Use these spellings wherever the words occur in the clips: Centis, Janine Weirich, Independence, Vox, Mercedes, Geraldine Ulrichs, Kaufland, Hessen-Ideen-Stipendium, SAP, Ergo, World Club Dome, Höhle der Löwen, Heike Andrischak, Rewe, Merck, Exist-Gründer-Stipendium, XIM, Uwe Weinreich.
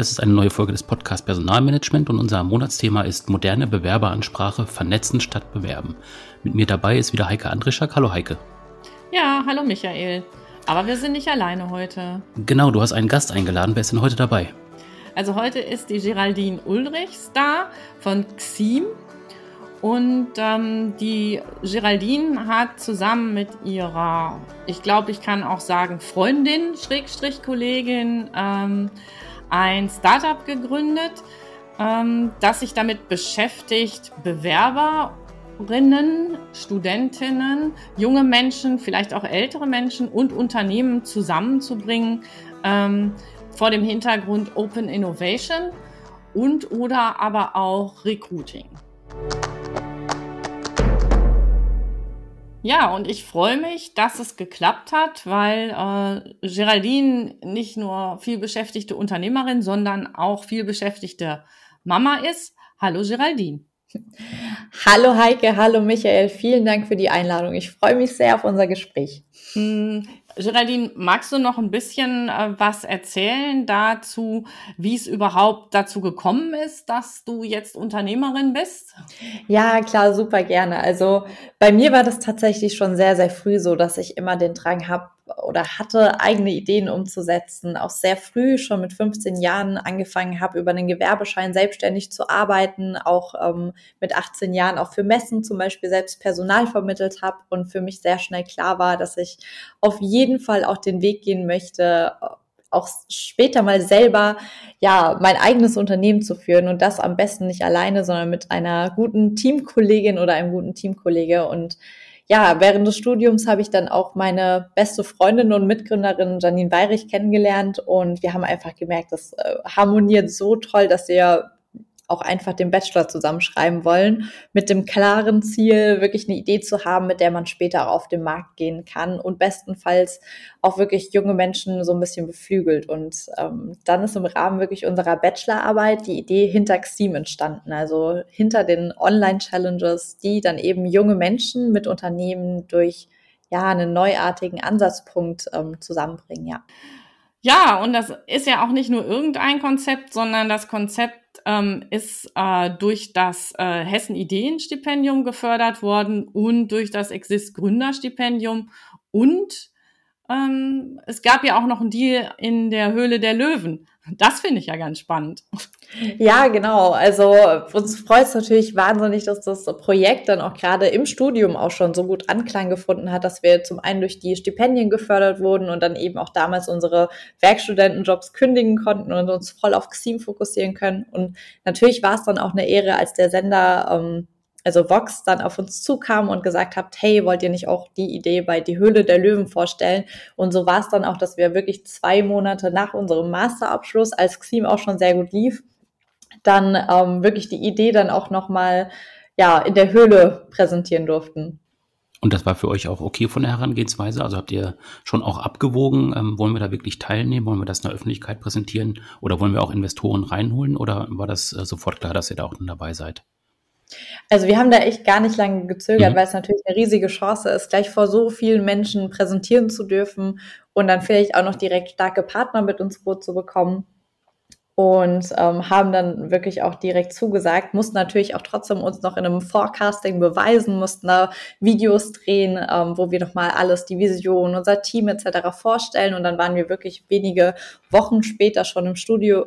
Das ist eine neue Folge des Podcasts Personalmanagement und unser Monatsthema ist moderne Bewerberansprache, vernetzen statt bewerben. Mit mir dabei ist wieder Heike Andrischak. Hallo Heike. Ja, hallo Michael. Aber wir sind nicht alleine heute. Genau, du hast einen Gast eingeladen. Wer ist denn heute dabei? Also heute ist die Geraldine Ulrichs da von XIM. Und die Geraldine hat zusammen mit ihrer, ich glaube, ich kann auch sagen, Freundin, Schrägstrich-Kollegin, ein Startup gegründet, das sich damit beschäftigt, Bewerberinnen, Studentinnen, junge Menschen, vielleicht auch ältere Menschen und Unternehmen zusammenzubringen, vor dem Hintergrund Open Innovation und oder aber auch Recruiting. Ja, und ich freue mich, dass es geklappt hat, weil Geraldine nicht nur viel beschäftigte Unternehmerin, sondern auch viel beschäftigte Mama ist. Hallo Geraldine. Hallo Heike, hallo Michael, vielen Dank für die Einladung. Ich freue mich sehr auf unser Gespräch. Geraldine, magst du noch ein bisschen was erzählen dazu, wie es überhaupt dazu gekommen ist, dass du jetzt Unternehmerin bist? Ja, klar, super gerne. Also bei mir war das tatsächlich schon sehr, sehr früh so, dass ich immer den Drang habe oder hatte, eigene Ideen umzusetzen. Auch sehr früh, schon mit 15 Jahren angefangen habe, über einen Gewerbeschein selbstständig zu arbeiten, auch mit 18 Jahren auch für Messen zum Beispiel selbst Personal vermittelt habe und für mich sehr schnell klar war, dass ich auf jeden Fall auch den Weg gehen möchte, auch später mal selber ja mein eigenes Unternehmen zu führen und das am besten nicht alleine, sondern mit einer guten Teamkollegin oder einem guten Teamkollege. Und ja, während des Studiums habe ich dann auch meine beste Freundin und Mitgründerin Janine Weirich kennengelernt und wir haben einfach gemerkt, das harmoniert so toll, dass wir auch einfach den Bachelor zusammenschreiben wollen, mit dem klaren Ziel, wirklich eine Idee zu haben, mit der man später auch auf den Markt gehen kann und bestenfalls auch wirklich junge Menschen so ein bisschen beflügelt. Und dann ist im Rahmen wirklich unserer Bachelorarbeit die Idee hinter XIM entstanden, also hinter den Online-Challenges, die dann eben junge Menschen mit Unternehmen durch ja einen neuartigen Ansatzpunkt zusammenbringen, ja. Ja, und das ist ja auch nicht nur irgendein Konzept, sondern das Konzept ist durch das Hessen-Ideen-Stipendium gefördert worden und durch das Exist-Gründer-Stipendium. Und es gab ja auch noch einen Deal in der Höhle der Löwen. Das finde ich ja ganz spannend. Ja, genau. Also uns freut es natürlich wahnsinnig, dass das Projekt dann auch gerade im Studium auch schon so gut Anklang gefunden hat, dass wir zum einen durch die Stipendien gefördert wurden und dann eben auch damals unsere Werkstudentenjobs kündigen konnten und uns voll auf XIM fokussieren können. Und natürlich war es dann auch eine Ehre, als der Sender also Vox dann auf uns zukam und gesagt hat, hey, wollt ihr nicht auch die Idee bei Die Höhle der Löwen vorstellen? Und so war es dann auch, dass wir wirklich 2 Monate nach unserem Masterabschluss, als XIM auch schon sehr gut lief, dann wirklich die Idee dann auch nochmal ja, in der Höhle präsentieren durften. Und das war für euch auch okay von der Herangehensweise? Also habt ihr schon auch abgewogen, wollen wir da wirklich teilnehmen, wollen wir das in der Öffentlichkeit präsentieren oder wollen wir auch Investoren reinholen oder war das sofort klar, dass ihr da auch dann dabei seid? Also wir haben da echt gar nicht lange gezögert, weil es natürlich eine riesige Chance ist, gleich vor so vielen Menschen präsentieren zu dürfen und dann vielleicht auch noch direkt starke Partner mit ins Boot zu bekommen. Und haben dann wirklich auch direkt zugesagt, mussten natürlich auch trotzdem uns noch in einem Forecasting beweisen, mussten da Videos drehen, wo wir nochmal alles, die Vision, unser Team etc. vorstellen. Und dann waren wir wirklich wenige Wochen später schon im Studium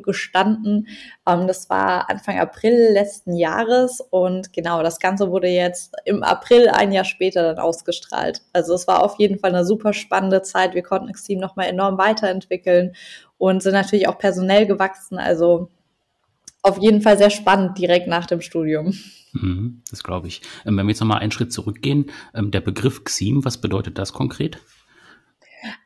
gestanden. Das war Anfang April letzten Jahres und genau, das Ganze wurde jetzt im April ein Jahr später dann ausgestrahlt. Also es war auf jeden Fall eine super spannende Zeit. Wir konnten XIM nochmal enorm weiterentwickeln und sind natürlich auch personell gewachsen, also auf jeden Fall sehr spannend direkt nach dem Studium. Das glaube ich. Wenn wir jetzt nochmal einen Schritt zurückgehen, der Begriff XIM, was bedeutet das konkret?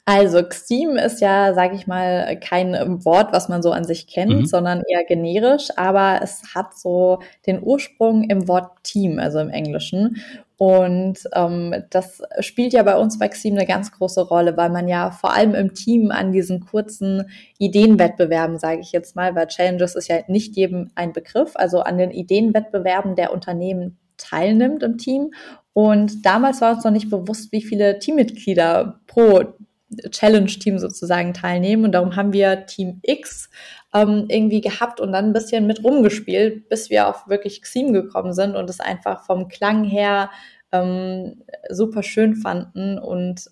Also XIM ist ja, sage ich mal, kein Wort, was man so an sich kennt, sondern eher generisch, aber es hat so den Ursprung im Wort Team, also im Englischen. Und das spielt ja bei uns bei XIM eine ganz große Rolle, weil man ja vor allem im Team an diesen kurzen Ideenwettbewerben, sage ich jetzt mal, weil Challenges ist ja nicht jedem ein Begriff, also an den Ideenwettbewerben der Unternehmen teilnimmt im Team. Und damals war uns noch nicht bewusst, wie viele Teammitglieder pro Challenge-Team sozusagen teilnehmen und darum haben wir Team X irgendwie gehabt und dann ein bisschen mit rumgespielt, bis wir auf wirklich XIM gekommen sind und es einfach vom Klang her super schön fanden und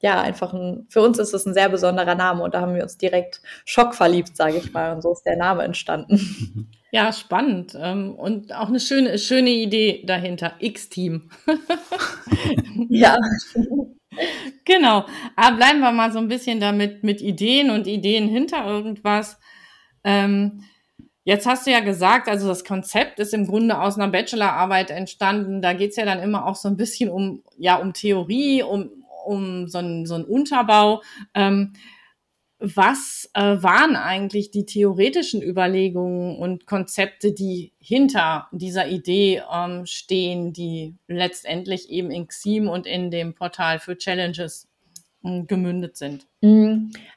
ja, einfach für uns ist es ein sehr besonderer Name und da haben wir uns direkt schockverliebt, sage ich mal, und so ist der Name entstanden. Ja, spannend und auch eine schöne Idee dahinter, X-Team. Ja. Genau, aber bleiben wir mal so ein bisschen damit mit Ideen und Ideen hinter irgendwas. Jetzt hast du ja gesagt, also das Konzept ist im Grunde aus einer Bachelorarbeit entstanden. Da geht's ja dann immer auch so ein bisschen um Theorie, um so einen Unterbau. Was waren eigentlich die theoretischen Überlegungen und Konzepte, die hinter dieser Idee stehen, die letztendlich eben in XIM und in dem Portal für Challenges gemündet sind?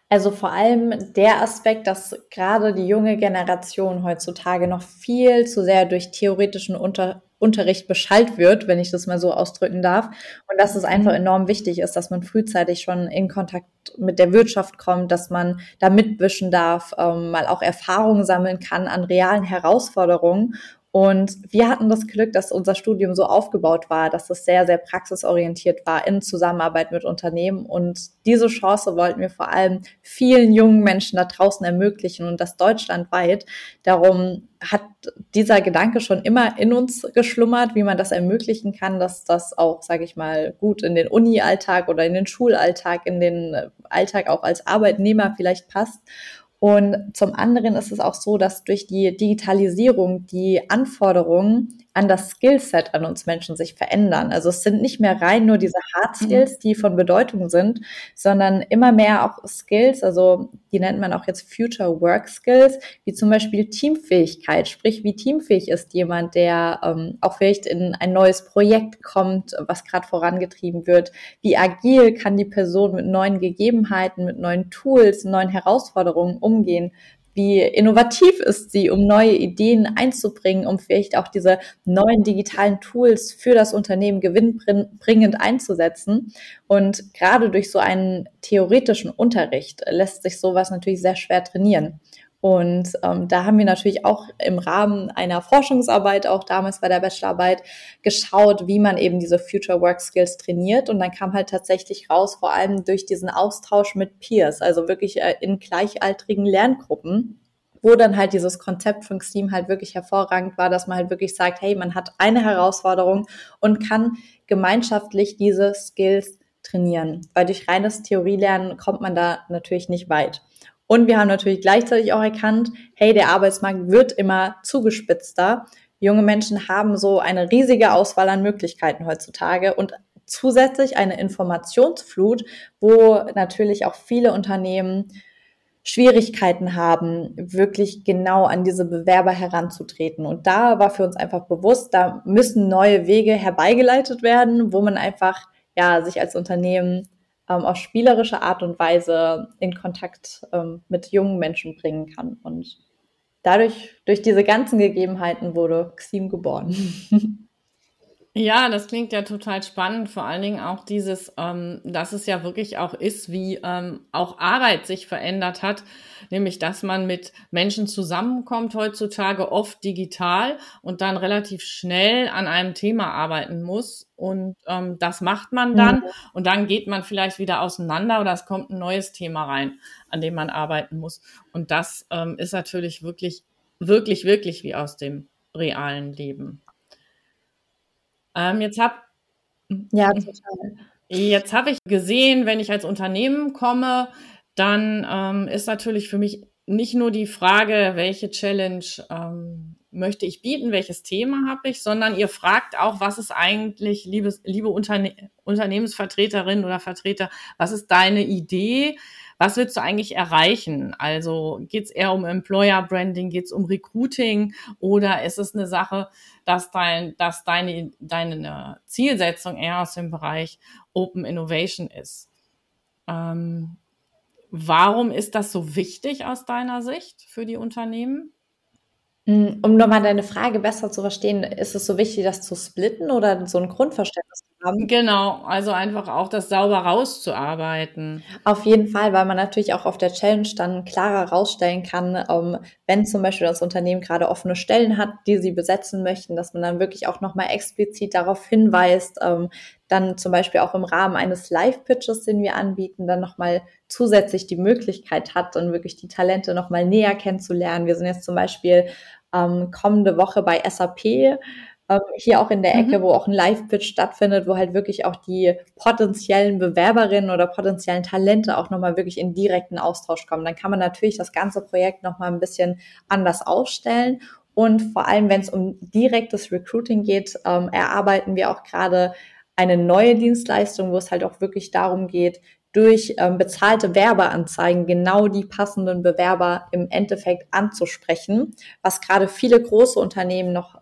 Also vor allem der Aspekt, dass gerade die junge Generation heutzutage noch viel zu sehr durch theoretischen Unterricht beschallt wird, wenn ich das mal so ausdrücken darf. Und dass es einfach enorm wichtig ist, dass man frühzeitig schon in Kontakt mit der Wirtschaft kommt, dass man da mitwischen darf, mal auch Erfahrungen sammeln kann an realen Herausforderungen. Und wir hatten das Glück, dass unser Studium so aufgebaut war, dass es sehr, sehr praxisorientiert war in Zusammenarbeit mit Unternehmen. Und diese Chance wollten wir vor allem vielen jungen Menschen da draußen ermöglichen und das deutschlandweit. Darum hat dieser Gedanke schon immer in uns geschlummert, wie man das ermöglichen kann, dass das auch, sage ich mal, gut in den Uni-Alltag oder in den Schulalltag, in den Alltag auch als Arbeitnehmer vielleicht passt. Und zum anderen ist es auch so, dass durch die Digitalisierung die Anforderungen an das Skillset an uns Menschen sich verändern. Also es sind nicht mehr rein nur diese Hard Skills, die von Bedeutung sind, sondern immer mehr auch Skills, also die nennt man auch jetzt Future Work Skills, wie zum Beispiel Teamfähigkeit, sprich wie teamfähig ist jemand, der auch vielleicht in ein neues Projekt kommt, was gerade vorangetrieben wird, wie agil kann die Person mit neuen Gegebenheiten, mit neuen Tools, neuen Herausforderungen umgehen, wie innovativ ist sie, um neue Ideen einzubringen, um vielleicht auch diese neuen digitalen Tools für das Unternehmen gewinnbringend einzusetzen. Und gerade durch so einen theoretischen Unterricht lässt sich sowas natürlich sehr schwer trainieren. Und da haben wir natürlich auch im Rahmen einer Forschungsarbeit, auch damals bei der Bachelorarbeit, geschaut, wie man eben diese Future Work Skills trainiert. Und dann kam halt tatsächlich raus, vor allem durch diesen Austausch mit Peers, also wirklich in gleichaltrigen Lerngruppen, wo dann halt dieses Konzept von XIM halt wirklich hervorragend war, dass man halt wirklich sagt, hey, man hat eine Herausforderung und kann gemeinschaftlich diese Skills trainieren. Weil durch reines Theorielernen kommt man da natürlich nicht weit. Und wir haben natürlich gleichzeitig auch erkannt, hey, der Arbeitsmarkt wird immer zugespitzter. Junge Menschen haben so eine riesige Auswahl an Möglichkeiten heutzutage und zusätzlich eine Informationsflut, wo natürlich auch viele Unternehmen Schwierigkeiten haben, wirklich genau an diese Bewerber heranzutreten. Und da war für uns einfach bewusst, da müssen neue Wege herbeigeleitet werden, wo man einfach ja sich als Unternehmen auf spielerische Art und Weise in Kontakt mit jungen Menschen bringen kann. Und dadurch, durch diese ganzen Gegebenheiten, wurde XIM geboren. Ja, das klingt ja total spannend. Vor allen Dingen auch dieses, dass es ja wirklich auch ist, wie auch Arbeit sich verändert hat. Nämlich, dass man mit Menschen zusammenkommt heutzutage, oft digital und dann relativ schnell an einem Thema arbeiten muss. Und das macht man dann. Und dann geht man vielleicht wieder auseinander oder es kommt ein neues Thema rein, an dem man arbeiten muss. Und das ist natürlich wirklich, wirklich, wirklich wie aus dem realen Leben. Jetzt hab ich gesehen, wenn ich als Unternehmen komme, dann ist natürlich für mich nicht nur die Frage, welche Challenge möchte ich bieten, welches Thema habe ich, sondern ihr fragt auch, was ist eigentlich, liebe Unternehmensvertreterinnen oder Vertreter, was ist deine Idee, was willst du eigentlich erreichen? Also geht's eher um Employer Branding, geht's um Recruiting oder ist es eine Sache, dass deine Zielsetzung eher aus dem Bereich Open Innovation ist? Warum ist das so wichtig aus deiner Sicht für die Unternehmen? Um nochmal deine Frage besser zu verstehen, ist es so wichtig, das zu splitten oder so ein Grundverständnis zu haben? Genau, also einfach auch das sauber rauszuarbeiten. Auf jeden Fall, weil man natürlich auch auf der Challenge dann klarer rausstellen kann, wenn zum Beispiel das Unternehmen gerade offene Stellen hat, die sie besetzen möchten, dass man dann wirklich auch nochmal explizit darauf hinweist, dann zum Beispiel auch im Rahmen eines Live-Pitches, den wir anbieten, dann nochmal zusätzlich die Möglichkeit hat, dann wirklich die Talente nochmal näher kennenzulernen. Wir sind jetzt zum Beispiel kommende Woche bei SAP, hier auch in der Ecke, wo auch ein Live-Pitch stattfindet, wo halt wirklich auch die potenziellen Bewerberinnen oder potenziellen Talente auch nochmal wirklich in direkten Austausch kommen. Dann kann man natürlich das ganze Projekt nochmal ein bisschen anders aufstellen. Und vor allem, wenn es um direktes Recruiting geht, erarbeiten wir auch gerade eine neue Dienstleistung, wo es halt auch wirklich darum geht, durch bezahlte Werbeanzeigen genau die passenden Bewerber im Endeffekt anzusprechen, was gerade viele große Unternehmen noch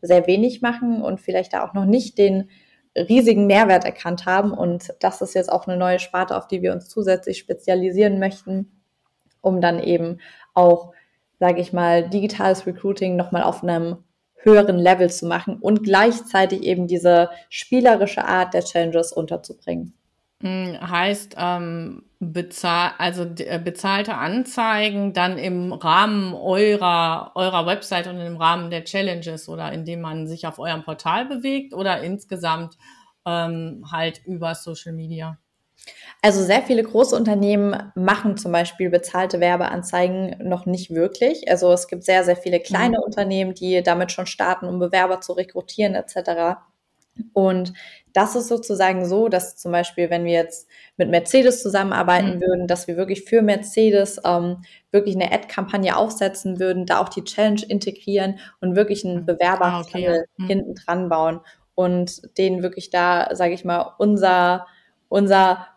sehr wenig machen und vielleicht da auch noch nicht den riesigen Mehrwert erkannt haben. Und das ist jetzt auch eine neue Sparte, auf die wir uns zusätzlich spezialisieren möchten, um dann eben auch, sage ich mal, digitales Recruiting nochmal auf einem höheren Level zu machen und gleichzeitig eben diese spielerische Art der Challenges unterzubringen. Heißt, bezahlte Anzeigen dann im Rahmen eurer Website und im Rahmen der Challenges oder indem man sich auf eurem Portal bewegt oder insgesamt halt über Social Media? Also sehr viele große Unternehmen machen zum Beispiel bezahlte Werbeanzeigen noch nicht wirklich. Also es gibt sehr, sehr viele kleine Unternehmen, die damit schon starten, um Bewerber zu rekrutieren etc. Und das ist sozusagen so, dass zum Beispiel, wenn wir jetzt mit Mercedes zusammenarbeiten würden, dass wir wirklich für Mercedes wirklich eine Ad-Kampagne aufsetzen würden, da auch die Challenge integrieren und wirklich einen Bewerberhandel hinten dran bauen und denen wirklich da, sage ich mal, unser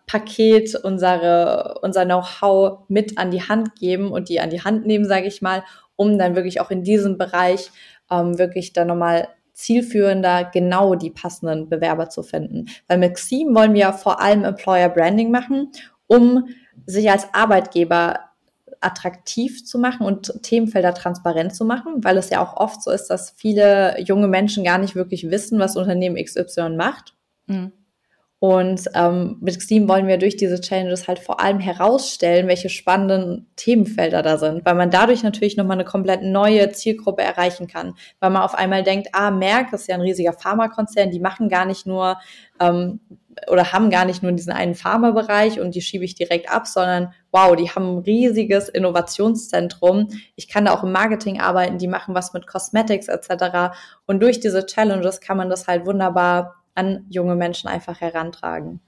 Paket, unser Know-how mit an die Hand geben und die an die Hand nehmen, sage ich mal, um dann wirklich auch in diesem Bereich wirklich dann nochmal zielführender genau die passenden Bewerber zu finden. Weil mit XIM wollen wir ja vor allem Employer Branding machen, um sich als Arbeitgeber attraktiv zu machen und Themenfelder transparent zu machen, weil es ja auch oft so ist, dass viele junge Menschen gar nicht wirklich wissen, was Unternehmen XY macht. Mhm. Und mit XIM wollen wir durch diese Challenges halt vor allem herausstellen, welche spannenden Themenfelder da sind, weil man dadurch natürlich nochmal eine komplett neue Zielgruppe erreichen kann, weil man auf einmal denkt, Merck ist ja ein riesiger Pharmakonzern, die machen gar nicht nur oder haben gar nicht nur diesen einen Pharmabereich und die schiebe ich direkt ab, sondern wow, die haben ein riesiges Innovationszentrum, ich kann da auch im Marketing arbeiten, die machen was mit Cosmetics etc. Und durch diese Challenges kann man das halt wunderbar an junge Menschen einfach herantragen.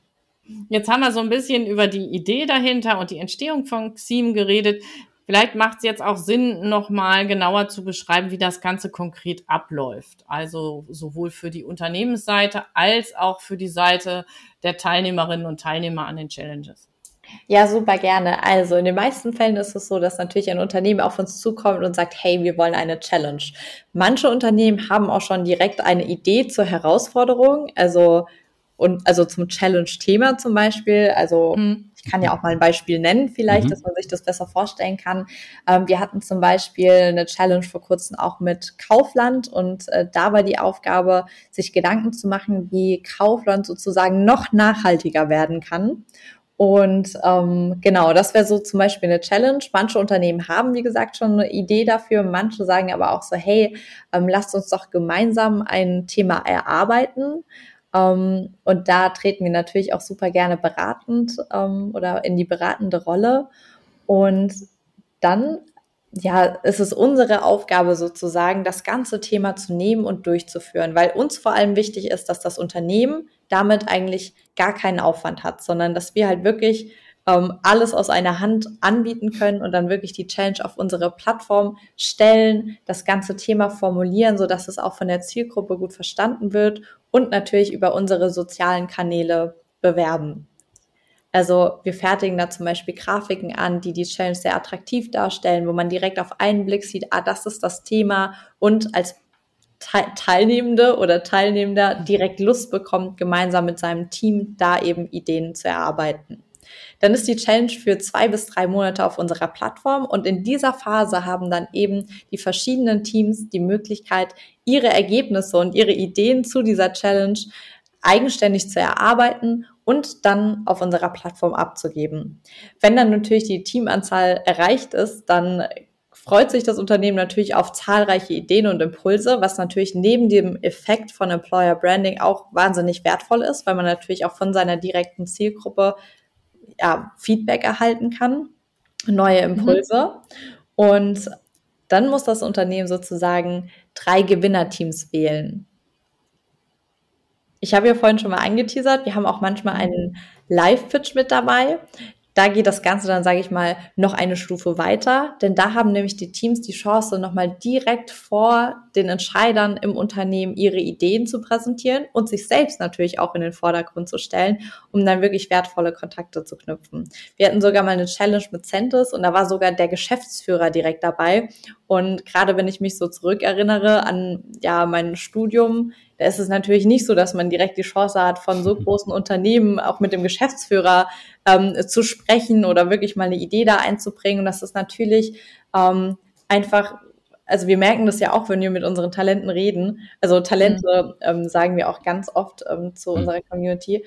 Jetzt haben wir so ein bisschen über die Idee dahinter und die Entstehung von XIM geredet. Vielleicht macht es jetzt auch Sinn, nochmal genauer zu beschreiben, wie das Ganze konkret abläuft. Also sowohl für die Unternehmensseite als auch für die Seite der Teilnehmerinnen und Teilnehmer an den Challenges. Ja, super gerne. Also in den meisten Fällen ist es so, dass natürlich ein Unternehmen auf uns zukommt und sagt, hey, wir wollen eine Challenge. Manche Unternehmen haben auch schon direkt eine Idee zur Herausforderung, also zum Challenge-Thema zum Beispiel. Also ich kann ja auch mal ein Beispiel nennen vielleicht, dass man sich das besser vorstellen kann. Wir hatten zum Beispiel eine Challenge vor kurzem auch mit Kaufland und da war die Aufgabe, sich Gedanken zu machen, wie Kaufland sozusagen noch nachhaltiger werden kann. Und genau, das wäre so zum Beispiel eine Challenge. Manche Unternehmen haben, wie gesagt, schon eine Idee dafür. Manche sagen aber auch so, hey, lasst uns doch gemeinsam ein Thema erarbeiten. Und da treten wir natürlich auch super gerne beratend oder in die beratende Rolle. Und dann ist es unsere Aufgabe sozusagen, das ganze Thema zu nehmen und durchzuführen, weil uns vor allem wichtig ist, dass das Unternehmen damit eigentlich gar keinen Aufwand hat, sondern dass wir halt wirklich alles aus einer Hand anbieten können und dann wirklich die Challenge auf unsere Plattform stellen, das ganze Thema formulieren, sodass es auch von der Zielgruppe gut verstanden wird und natürlich über unsere sozialen Kanäle bewerben. Also wir fertigen da zum Beispiel Grafiken an, die Challenge sehr attraktiv darstellen, wo man direkt auf einen Blick sieht, das ist das Thema und als Teilnehmende oder Teilnehmender direkt Lust bekommt, gemeinsam mit seinem Team da eben Ideen zu erarbeiten. Dann ist die Challenge für 2 bis 3 Monate auf unserer Plattform und in dieser Phase haben dann eben die verschiedenen Teams die Möglichkeit, ihre Ergebnisse und ihre Ideen zu dieser Challenge eigenständig zu erarbeiten und dann auf unserer Plattform abzugeben. Wenn dann natürlich die Teamanzahl erreicht ist, dann freut sich das Unternehmen natürlich auf zahlreiche Ideen und Impulse, was natürlich neben dem Effekt von Employer Branding auch wahnsinnig wertvoll ist, weil man natürlich auch von seiner direkten Zielgruppe Feedback erhalten kann, neue Impulse. Und dann muss das Unternehmen sozusagen 3 Gewinnerteams wählen. Ich habe ja vorhin schon mal angeteasert, wir haben auch manchmal einen Live-Pitch mit dabei. Da geht das Ganze dann, sage ich mal, noch eine Stufe weiter, denn da haben nämlich die Teams die Chance, nochmal direkt vor den Entscheidern im Unternehmen ihre Ideen zu präsentieren und sich selbst natürlich auch in den Vordergrund zu stellen, um dann wirklich wertvolle Kontakte zu knüpfen. Wir hatten sogar mal eine Challenge mit Centis und da war sogar der Geschäftsführer direkt dabei. Und gerade wenn ich mich so zurückerinnere an mein Studium, da ist es natürlich nicht so, dass man direkt die Chance hat, von so großen Unternehmen auch mit dem Geschäftsführer zu sprechen oder wirklich mal eine Idee da einzubringen. Und das ist natürlich einfach, also wir merken das ja auch, wenn wir mit unseren Talenten reden. Also Talente sagen wir auch ganz oft zu unserer Community,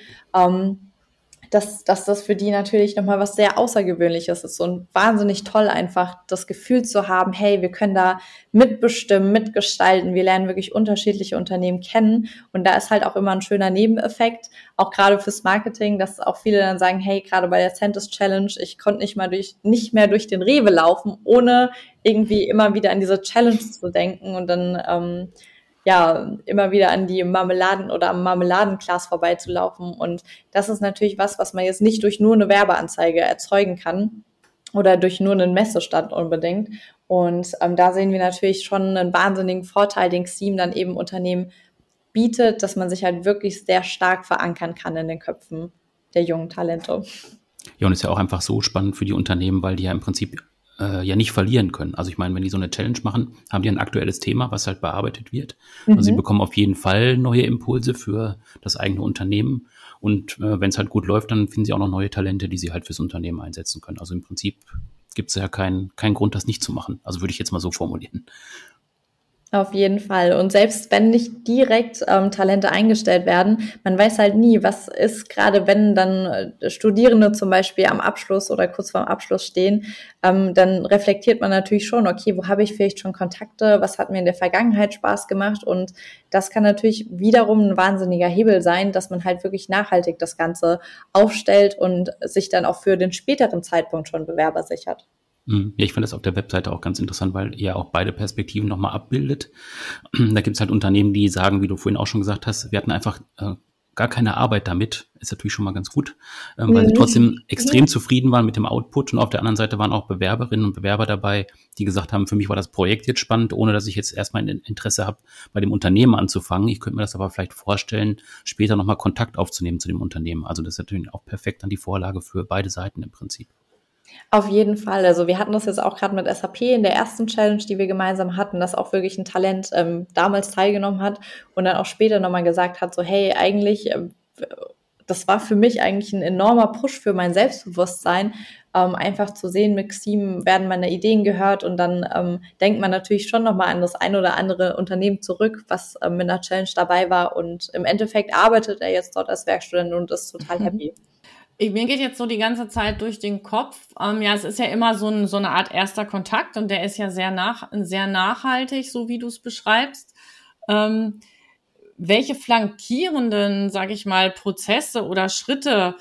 dass das für die natürlich nochmal was sehr Außergewöhnliches ist und wahnsinnig toll einfach das Gefühl zu haben, hey, wir können da mitbestimmen, mitgestalten, wir lernen wirklich unterschiedliche Unternehmen kennen und da ist halt auch immer ein schöner Nebeneffekt, auch gerade fürs Marketing, dass auch viele dann sagen, hey, gerade bei der Centis Challenge, ich konnte nicht mehr durch den Rewe laufen, ohne irgendwie immer wieder an diese Challenge zu denken und dann immer wieder an die Marmeladen oder am Marmeladenglas vorbeizulaufen. Und das ist natürlich was man jetzt nicht durch nur eine Werbeanzeige erzeugen kann oder durch nur einen Messestand unbedingt. Und da sehen wir natürlich schon einen wahnsinnigen Vorteil, den XIM dann eben Unternehmen bietet, dass man sich halt wirklich sehr stark verankern kann in den Köpfen der jungen Talente. Ja, und ist ja auch einfach so spannend für die Unternehmen, weil die ja im Prinzip nicht verlieren können. Also ich meine, wenn die so eine Challenge machen, haben die ein aktuelles Thema, was halt bearbeitet wird. Mhm. Also sie bekommen auf jeden Fall neue Impulse für das eigene Unternehmen. Und wenn es halt gut läuft, dann finden sie auch noch neue Talente, die sie halt fürs Unternehmen einsetzen können. Also im Prinzip gibt es ja keinen Grund, das nicht zu machen. Also würde ich jetzt mal so formulieren. Auf jeden Fall. Und selbst wenn nicht direkt Talente eingestellt werden, man weiß halt nie, was ist gerade, wenn dann Studierende zum Beispiel am Abschluss oder kurz vorm Abschluss stehen, dann reflektiert man natürlich schon, okay, wo habe ich vielleicht schon Kontakte, was hat mir in der Vergangenheit Spaß gemacht und das kann natürlich wiederum ein wahnsinniger Hebel sein, dass man halt wirklich nachhaltig das Ganze aufstellt und sich dann auch für den späteren Zeitpunkt schon Bewerber sichert. Ja, ich fand das auf der Webseite auch ganz interessant, weil ihr auch beide Perspektiven nochmal abbildet. Da gibt es halt Unternehmen, die sagen, wie du vorhin auch schon gesagt hast, wir hatten einfach gar keine Arbeit damit. Ist natürlich schon mal ganz gut, weil sie trotzdem extrem zufrieden waren mit dem Output. Und auf der anderen Seite waren auch Bewerberinnen und Bewerber dabei, die gesagt haben, für mich war das Projekt jetzt spannend, ohne dass ich jetzt erstmal ein Interesse habe, bei dem Unternehmen anzufangen. Ich könnte mir das aber vielleicht vorstellen, später nochmal Kontakt aufzunehmen zu dem Unternehmen. Also das ist natürlich auch perfekt dann die Vorlage für beide Seiten im Prinzip. Auf jeden Fall. Also wir hatten das jetzt auch gerade mit SAP in der ersten Challenge, die wir gemeinsam hatten, dass auch wirklich ein Talent damals teilgenommen hat und dann auch später nochmal gesagt hat, so hey, eigentlich, das war für mich eigentlich ein enormer Push für mein Selbstbewusstsein, einfach zu sehen, mit XIM werden meine Ideen gehört und dann denkt man natürlich schon nochmal an das ein oder andere Unternehmen zurück, was mit einer Challenge dabei war und im Endeffekt arbeitet er jetzt dort als Werkstudent und ist total happy. Mir geht jetzt so die ganze Zeit durch den Kopf. Es ist ja immer so eine Art erster Kontakt und der ist ja sehr nachhaltig, so wie du es beschreibst. Welche flankierenden, sage ich mal, Prozesse oder Schritte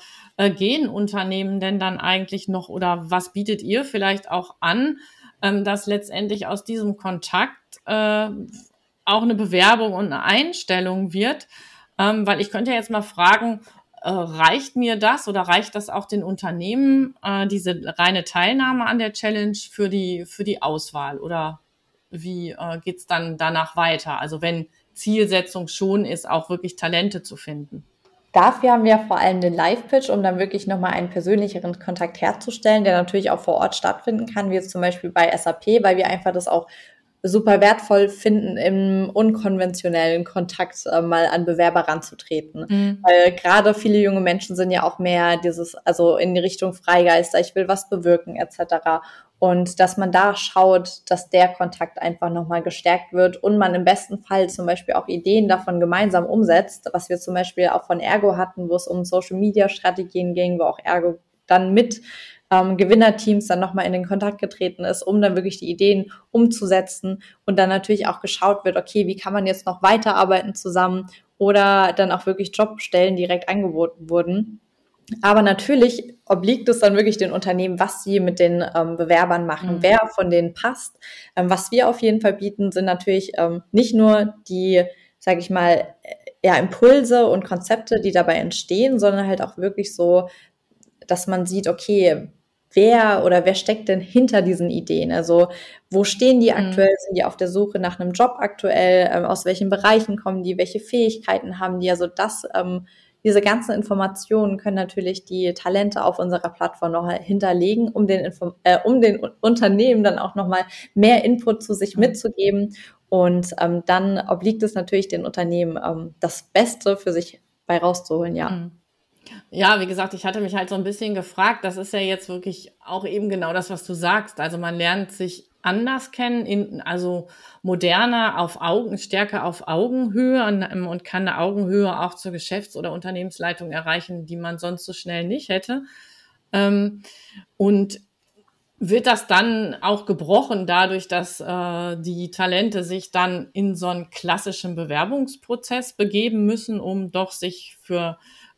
gehen Unternehmen denn dann eigentlich noch oder was bietet ihr vielleicht auch an, dass letztendlich aus diesem Kontakt auch eine Bewerbung und eine Einstellung wird? Weil ich könnte ja jetzt mal fragen, reicht mir das oder reicht das auch den Unternehmen, diese reine Teilnahme an der Challenge für die Auswahl oder wie geht's dann danach weiter? Also wenn Zielsetzung schon ist, auch wirklich Talente zu finden. Dafür haben wir vor allem den Live-Pitch, um dann wirklich nochmal einen persönlicheren Kontakt herzustellen, der natürlich auch vor Ort stattfinden kann, wie jetzt zum Beispiel bei SAP, weil wir einfach das auch super wertvoll finden, im unkonventionellen Kontakt mal an Bewerber ranzutreten. Mhm. Weil gerade viele junge Menschen sind ja auch mehr dieses, also in die Richtung Freigeister, ich will was bewirken etc. Und dass man da schaut, dass der Kontakt einfach nochmal gestärkt wird und man im besten Fall zum Beispiel auch Ideen davon gemeinsam umsetzt, was wir zum Beispiel auch von Ergo hatten, wo es um Social-Media-Strategien ging, wo auch Ergo dann mit Gewinnerteams dann nochmal in den Kontakt getreten ist, um dann wirklich die Ideen umzusetzen und dann natürlich auch geschaut wird, okay, wie kann man jetzt noch weiterarbeiten zusammen oder dann auch wirklich Jobstellen direkt angeboten wurden. Aber natürlich obliegt es dann wirklich den Unternehmen, was sie mit den Bewerbern machen, wer von denen passt. Was wir auf jeden Fall bieten, sind natürlich nicht nur die, sage ich mal, ja, Impulse und Konzepte, die dabei entstehen, sondern halt auch wirklich so, dass man sieht, okay, wer steckt denn hinter diesen Ideen? Also wo stehen die aktuell? Sind die auf der Suche nach einem Job aktuell? Aus welchen Bereichen kommen die? Welche Fähigkeiten haben die? Also diese ganzen Informationen können natürlich die Talente auf unserer Plattform noch hinterlegen, um den Unternehmen dann auch nochmal mehr Input zu sich mitzugeben. Und dann obliegt es natürlich den Unternehmen, das Beste für sich bei rauszuholen, ja. Ja, wie gesagt, ich hatte mich halt so ein bisschen gefragt, das ist ja jetzt wirklich auch eben genau das, was du sagst. Also man lernt sich anders kennen, also moderner stärker auf Augenhöhe und kann eine Augenhöhe auch zur Geschäfts- oder Unternehmensleitung erreichen, die man sonst so schnell nicht hätte. Und wird das dann auch gebrochen dadurch, dass die Talente sich dann in so einen klassischen Bewerbungsprozess begeben müssen, um doch sich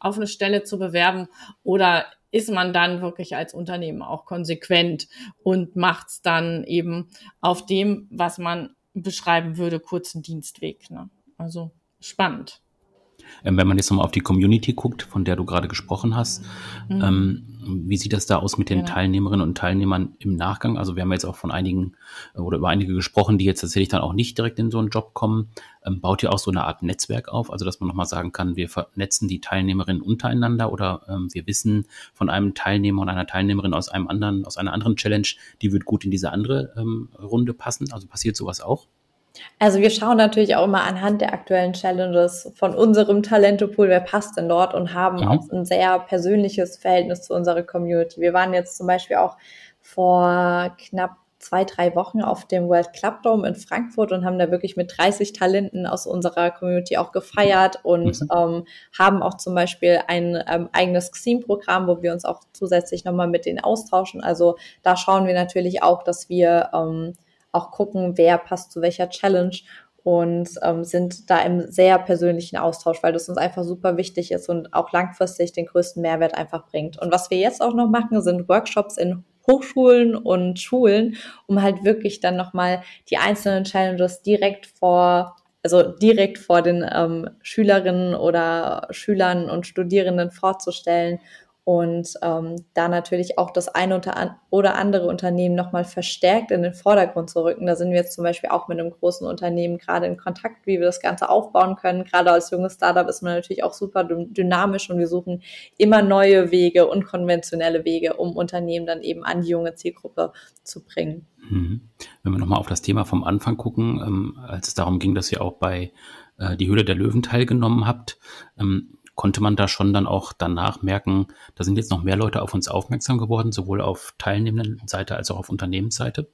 auf eine Stelle zu bewerben, oder ist man dann wirklich als Unternehmen auch konsequent und macht's dann eben auf dem, was man beschreiben würde, kurzen Dienstweg, ne? Also spannend. Wenn man jetzt nochmal auf die Community guckt, von der du gerade gesprochen hast, wie sieht das da aus mit den Teilnehmerinnen und Teilnehmern im Nachgang? Also wir haben jetzt auch von einigen oder über einige gesprochen, die jetzt tatsächlich dann auch nicht direkt in so einen Job kommen. Baut ihr auch so eine Art Netzwerk auf? Also dass man nochmal sagen kann, wir vernetzen die Teilnehmerinnen untereinander, oder wir wissen von einem Teilnehmer und einer Teilnehmerin aus einer anderen Challenge, die wird gut in diese andere Runde passen. Also passiert sowas auch? Also wir schauen natürlich auch immer anhand der aktuellen Challenges von unserem Talentepool, wer passt denn dort, und haben auch ein sehr persönliches Verhältnis zu unserer Community. Wir waren jetzt zum Beispiel auch vor knapp 2-3 Wochen auf dem World Club Dome in Frankfurt und haben da wirklich mit 30 Talenten aus unserer Community auch gefeiert und haben auch zum Beispiel ein eigenes XIM-Programm, wo wir uns auch zusätzlich nochmal mit denen austauschen. Also da schauen wir natürlich auch, dass wir auch gucken, wer passt zu welcher Challenge, und sind da im sehr persönlichen Austausch, weil das uns einfach super wichtig ist und auch langfristig den größten Mehrwert einfach bringt. Und was wir jetzt auch noch machen, sind Workshops in Hochschulen und Schulen, um halt wirklich dann nochmal die einzelnen Challenges direkt vor den Schülerinnen oder Schülern und Studierenden vorzustellen. Und da natürlich auch das eine oder andere Unternehmen nochmal verstärkt in den Vordergrund zu rücken. Da sind wir jetzt zum Beispiel auch mit einem großen Unternehmen gerade in Kontakt, wie wir das Ganze aufbauen können. Gerade als junges Startup ist man natürlich auch super dynamisch und wir suchen immer neue Wege, unkonventionelle Wege, um Unternehmen dann eben an die junge Zielgruppe zu bringen. Wenn wir nochmal auf das Thema vom Anfang gucken, als es darum ging, dass ihr auch bei die Höhle der Löwen teilgenommen habt, konnte man da schon dann auch danach merken, da sind jetzt noch mehr Leute auf uns aufmerksam geworden, sowohl auf Teilnehmendenseite als auch auf Unternehmensseite?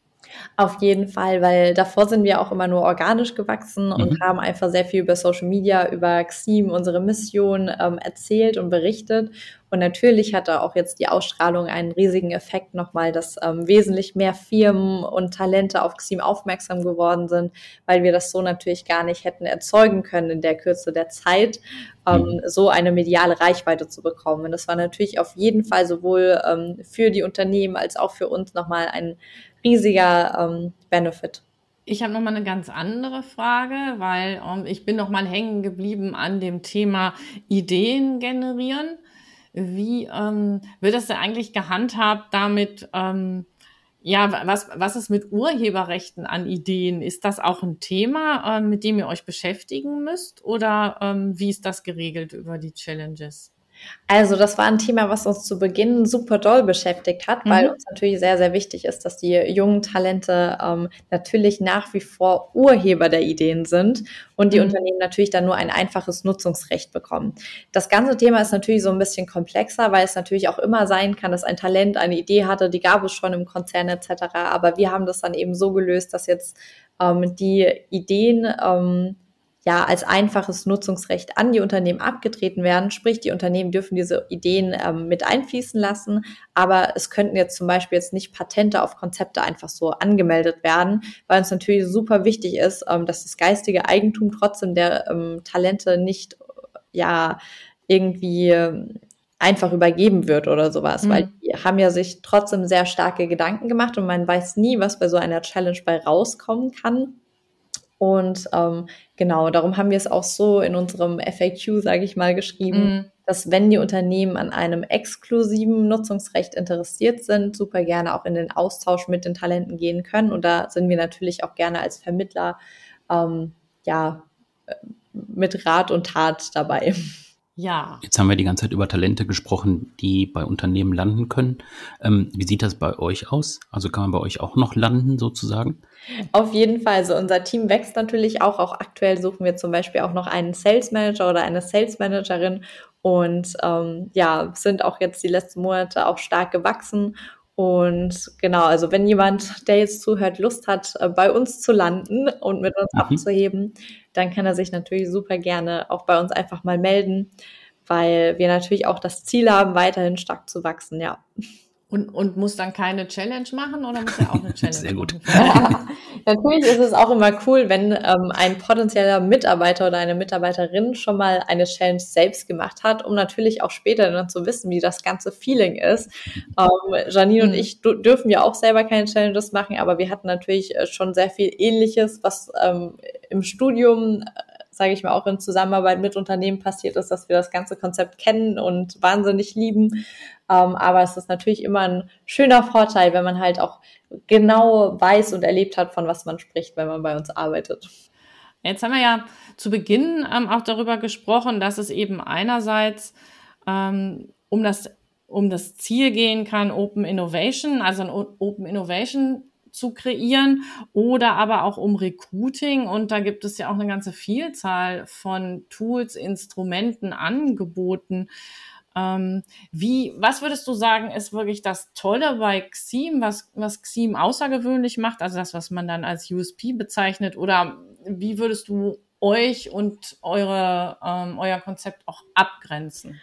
Auf jeden Fall, weil davor sind wir auch immer nur organisch gewachsen und haben einfach sehr viel über Social Media, über XIM, unsere Mission erzählt und berichtet. Und natürlich hat da auch jetzt die Ausstrahlung einen riesigen Effekt nochmal, dass wesentlich mehr Firmen und Talente auf XIM aufmerksam geworden sind, weil wir das so natürlich gar nicht hätten erzeugen können in der Kürze der Zeit, so eine mediale Reichweite zu bekommen. Und das war natürlich auf jeden Fall sowohl für die Unternehmen als auch für uns nochmal ein riesiger Benefit. Ich habe nochmal eine ganz andere Frage, weil ich bin nochmal hängen geblieben an dem Thema Ideen generieren. Wie wird das denn eigentlich gehandhabt damit, was ist mit Urheberrechten an Ideen? Ist das auch ein Thema, mit dem ihr euch beschäftigen müsst? Oder wie ist das geregelt über die Challenges? Also das war ein Thema, was uns zu Beginn super doll beschäftigt hat, weil uns natürlich sehr, sehr wichtig ist, dass die jungen Talente natürlich nach wie vor Urheber der Ideen sind und die Unternehmen natürlich dann nur ein einfaches Nutzungsrecht bekommen. Das ganze Thema ist natürlich so ein bisschen komplexer, weil es natürlich auch immer sein kann, dass ein Talent eine Idee hatte, die gab es schon im Konzern etc., aber wir haben das dann eben so gelöst, dass jetzt die Ideen ja als einfaches Nutzungsrecht an die Unternehmen abgetreten werden. Sprich, die Unternehmen dürfen diese Ideen mit einfließen lassen, aber es könnten jetzt zum Beispiel jetzt nicht Patente auf Konzepte einfach so angemeldet werden, weil uns natürlich super wichtig ist, dass das geistige Eigentum trotzdem der Talente nicht ja irgendwie einfach übergeben wird oder sowas, weil die haben ja sich trotzdem sehr starke Gedanken gemacht und man weiß nie, was bei so einer Challenge bei rauskommen kann. Und genau, darum haben wir es auch so in unserem FAQ, sage ich mal, geschrieben, dass wenn die Unternehmen an einem exklusiven Nutzungsrecht interessiert sind, super gerne auch in den Austausch mit den Talenten gehen können. Und da sind wir natürlich auch gerne als Vermittler ja mit Rat und Tat dabei. Ja. Jetzt haben wir die ganze Zeit über Talente gesprochen, die bei Unternehmen landen können. Wie sieht das bei euch aus? Also kann man bei euch auch noch landen sozusagen? Auf jeden Fall. Also unser Team wächst natürlich auch. Auch aktuell suchen wir zum Beispiel auch noch einen Sales Manager oder eine Sales Managerin und ja, sind auch jetzt die letzten Monate auch stark gewachsen. Und genau, also wenn jemand, der jetzt zuhört, Lust hat, bei uns zu landen und mit uns abzuheben, dann kann er sich natürlich super gerne auch bei uns einfach mal melden, weil wir natürlich auch das Ziel haben, weiterhin stark zu wachsen, ja. Und muss dann keine Challenge machen oder muss er auch eine Challenge machen? Sehr gut. Ja, natürlich ist es auch immer cool, wenn ein potenzieller Mitarbeiter oder eine Mitarbeiterin schon mal eine Challenge selbst gemacht hat, um natürlich auch später dann zu wissen, wie das ganze Feeling ist. Janine und ich dürfen ja auch selber keine Challenges machen, aber wir hatten natürlich schon sehr viel Ähnliches, was im Studium, sage ich mal, auch in Zusammenarbeit mit Unternehmen passiert ist, dass wir das ganze Konzept kennen und wahnsinnig lieben. Aber es ist natürlich immer ein schöner Vorteil, wenn man halt auch genau weiß und erlebt hat, von was man spricht, wenn man bei uns arbeitet. Jetzt haben wir ja zu Beginn auch darüber gesprochen, dass es eben einerseits um das Ziel gehen kann, Open Innovation, also ein Open Innovation zu kreieren oder aber auch um Recruiting. Und da gibt es ja auch eine ganze Vielzahl von Tools, Instrumenten, Angeboten. Was würdest du sagen, ist wirklich das Tolle bei XIM, was XIM außergewöhnlich macht, also das, was man dann als USP bezeichnet, oder wie würdest du euch und euer Konzept auch abgrenzen?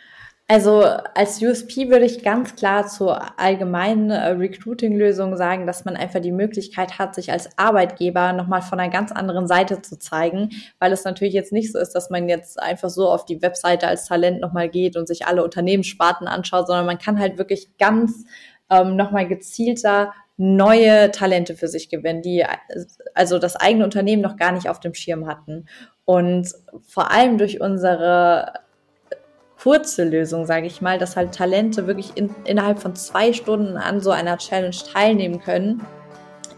Also als USP würde ich ganz klar zur allgemeinen Recruiting-Lösung sagen, dass man einfach die Möglichkeit hat, sich als Arbeitgeber nochmal von einer ganz anderen Seite zu zeigen, weil es natürlich jetzt nicht so ist, dass man jetzt einfach so auf die Webseite als Talent nochmal geht und sich alle Unternehmenssparten anschaut, sondern man kann halt wirklich ganz nochmal gezielter neue Talente für sich gewinnen, die also das eigene Unternehmen noch gar nicht auf dem Schirm hatten. Und vor allem durch unsere kurze Lösung, sage ich mal, dass halt Talente wirklich innerhalb von 2 Stunden an so einer Challenge teilnehmen können,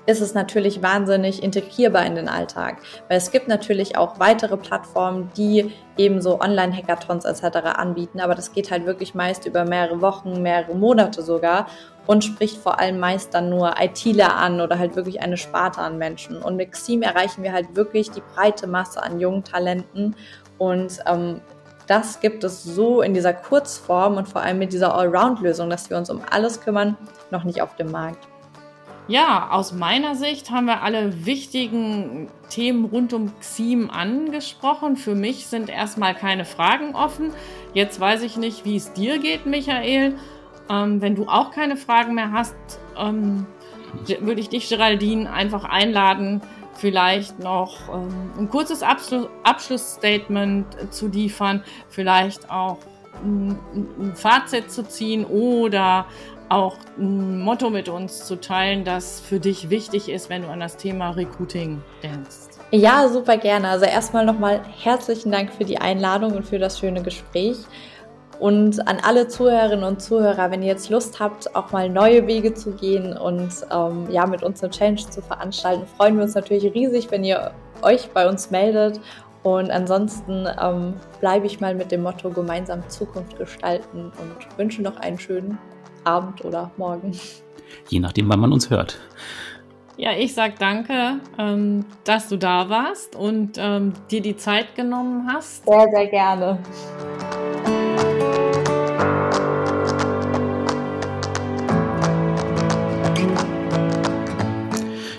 ist es natürlich wahnsinnig integrierbar in den Alltag. Weil es gibt natürlich auch weitere Plattformen, die eben so Online-Hackathons etc. anbieten, aber das geht halt wirklich meist über mehrere Wochen, mehrere Monate sogar und spricht vor allem meist dann nur ITler an oder halt wirklich eine Sparte an Menschen. Und mit XIM erreichen wir halt wirklich die breite Masse an jungen Talenten und das gibt es so in dieser Kurzform und vor allem mit dieser Allround-Lösung, dass wir uns um alles kümmern, noch nicht auf dem Markt. Ja, aus meiner Sicht haben wir alle wichtigen Themen rund um XIM angesprochen. Für mich sind erstmal keine Fragen offen. Jetzt weiß ich nicht, wie es dir geht, Michael. Wenn du auch keine Fragen mehr hast, würde ich dich, Geraldine, einfach einladen, vielleicht noch ein kurzes Abschlussstatement zu liefern, vielleicht auch ein Fazit zu ziehen oder auch ein Motto mit uns zu teilen, das für dich wichtig ist, wenn du an das Thema Recruiting denkst. Ja, super gerne. Also erstmal nochmal herzlichen Dank für die Einladung und für das schöne Gespräch. Und an alle Zuhörerinnen und Zuhörer, wenn ihr jetzt Lust habt, auch mal neue Wege zu gehen und ja, mit uns eine Challenge zu veranstalten, freuen wir uns natürlich riesig, wenn ihr euch bei uns meldet. Und ansonsten bleibe ich mal mit dem Motto gemeinsam Zukunft gestalten und wünsche noch einen schönen Abend oder Morgen. Je nachdem, wann man uns hört. Ja, ich sag danke, dass du da warst und dir die Zeit genommen hast. Sehr, sehr gerne.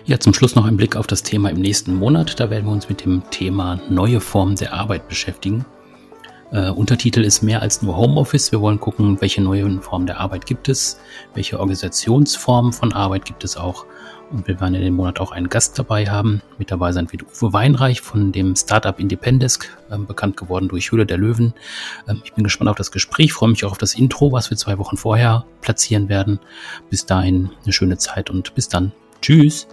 Ja, zum Schluss noch ein Blick auf das Thema im nächsten Monat. Da werden wir uns mit dem Thema neue Formen der Arbeit beschäftigen. Untertitel ist mehr als nur Homeoffice. Wir wollen gucken, welche neuen Formen der Arbeit gibt es, welche Organisationsformen von Arbeit gibt es auch. Und wir werden in dem Monat auch einen Gast dabei haben. Mit dabei sein wird Uwe Weinreich von dem Startup Independence, bekannt geworden durch Höhle der Löwen. Ich bin gespannt auf das Gespräch, freue mich auch auf das Intro, was wir 2 Wochen vorher platzieren werden. Bis dahin eine schöne Zeit und bis dann. Tschüss.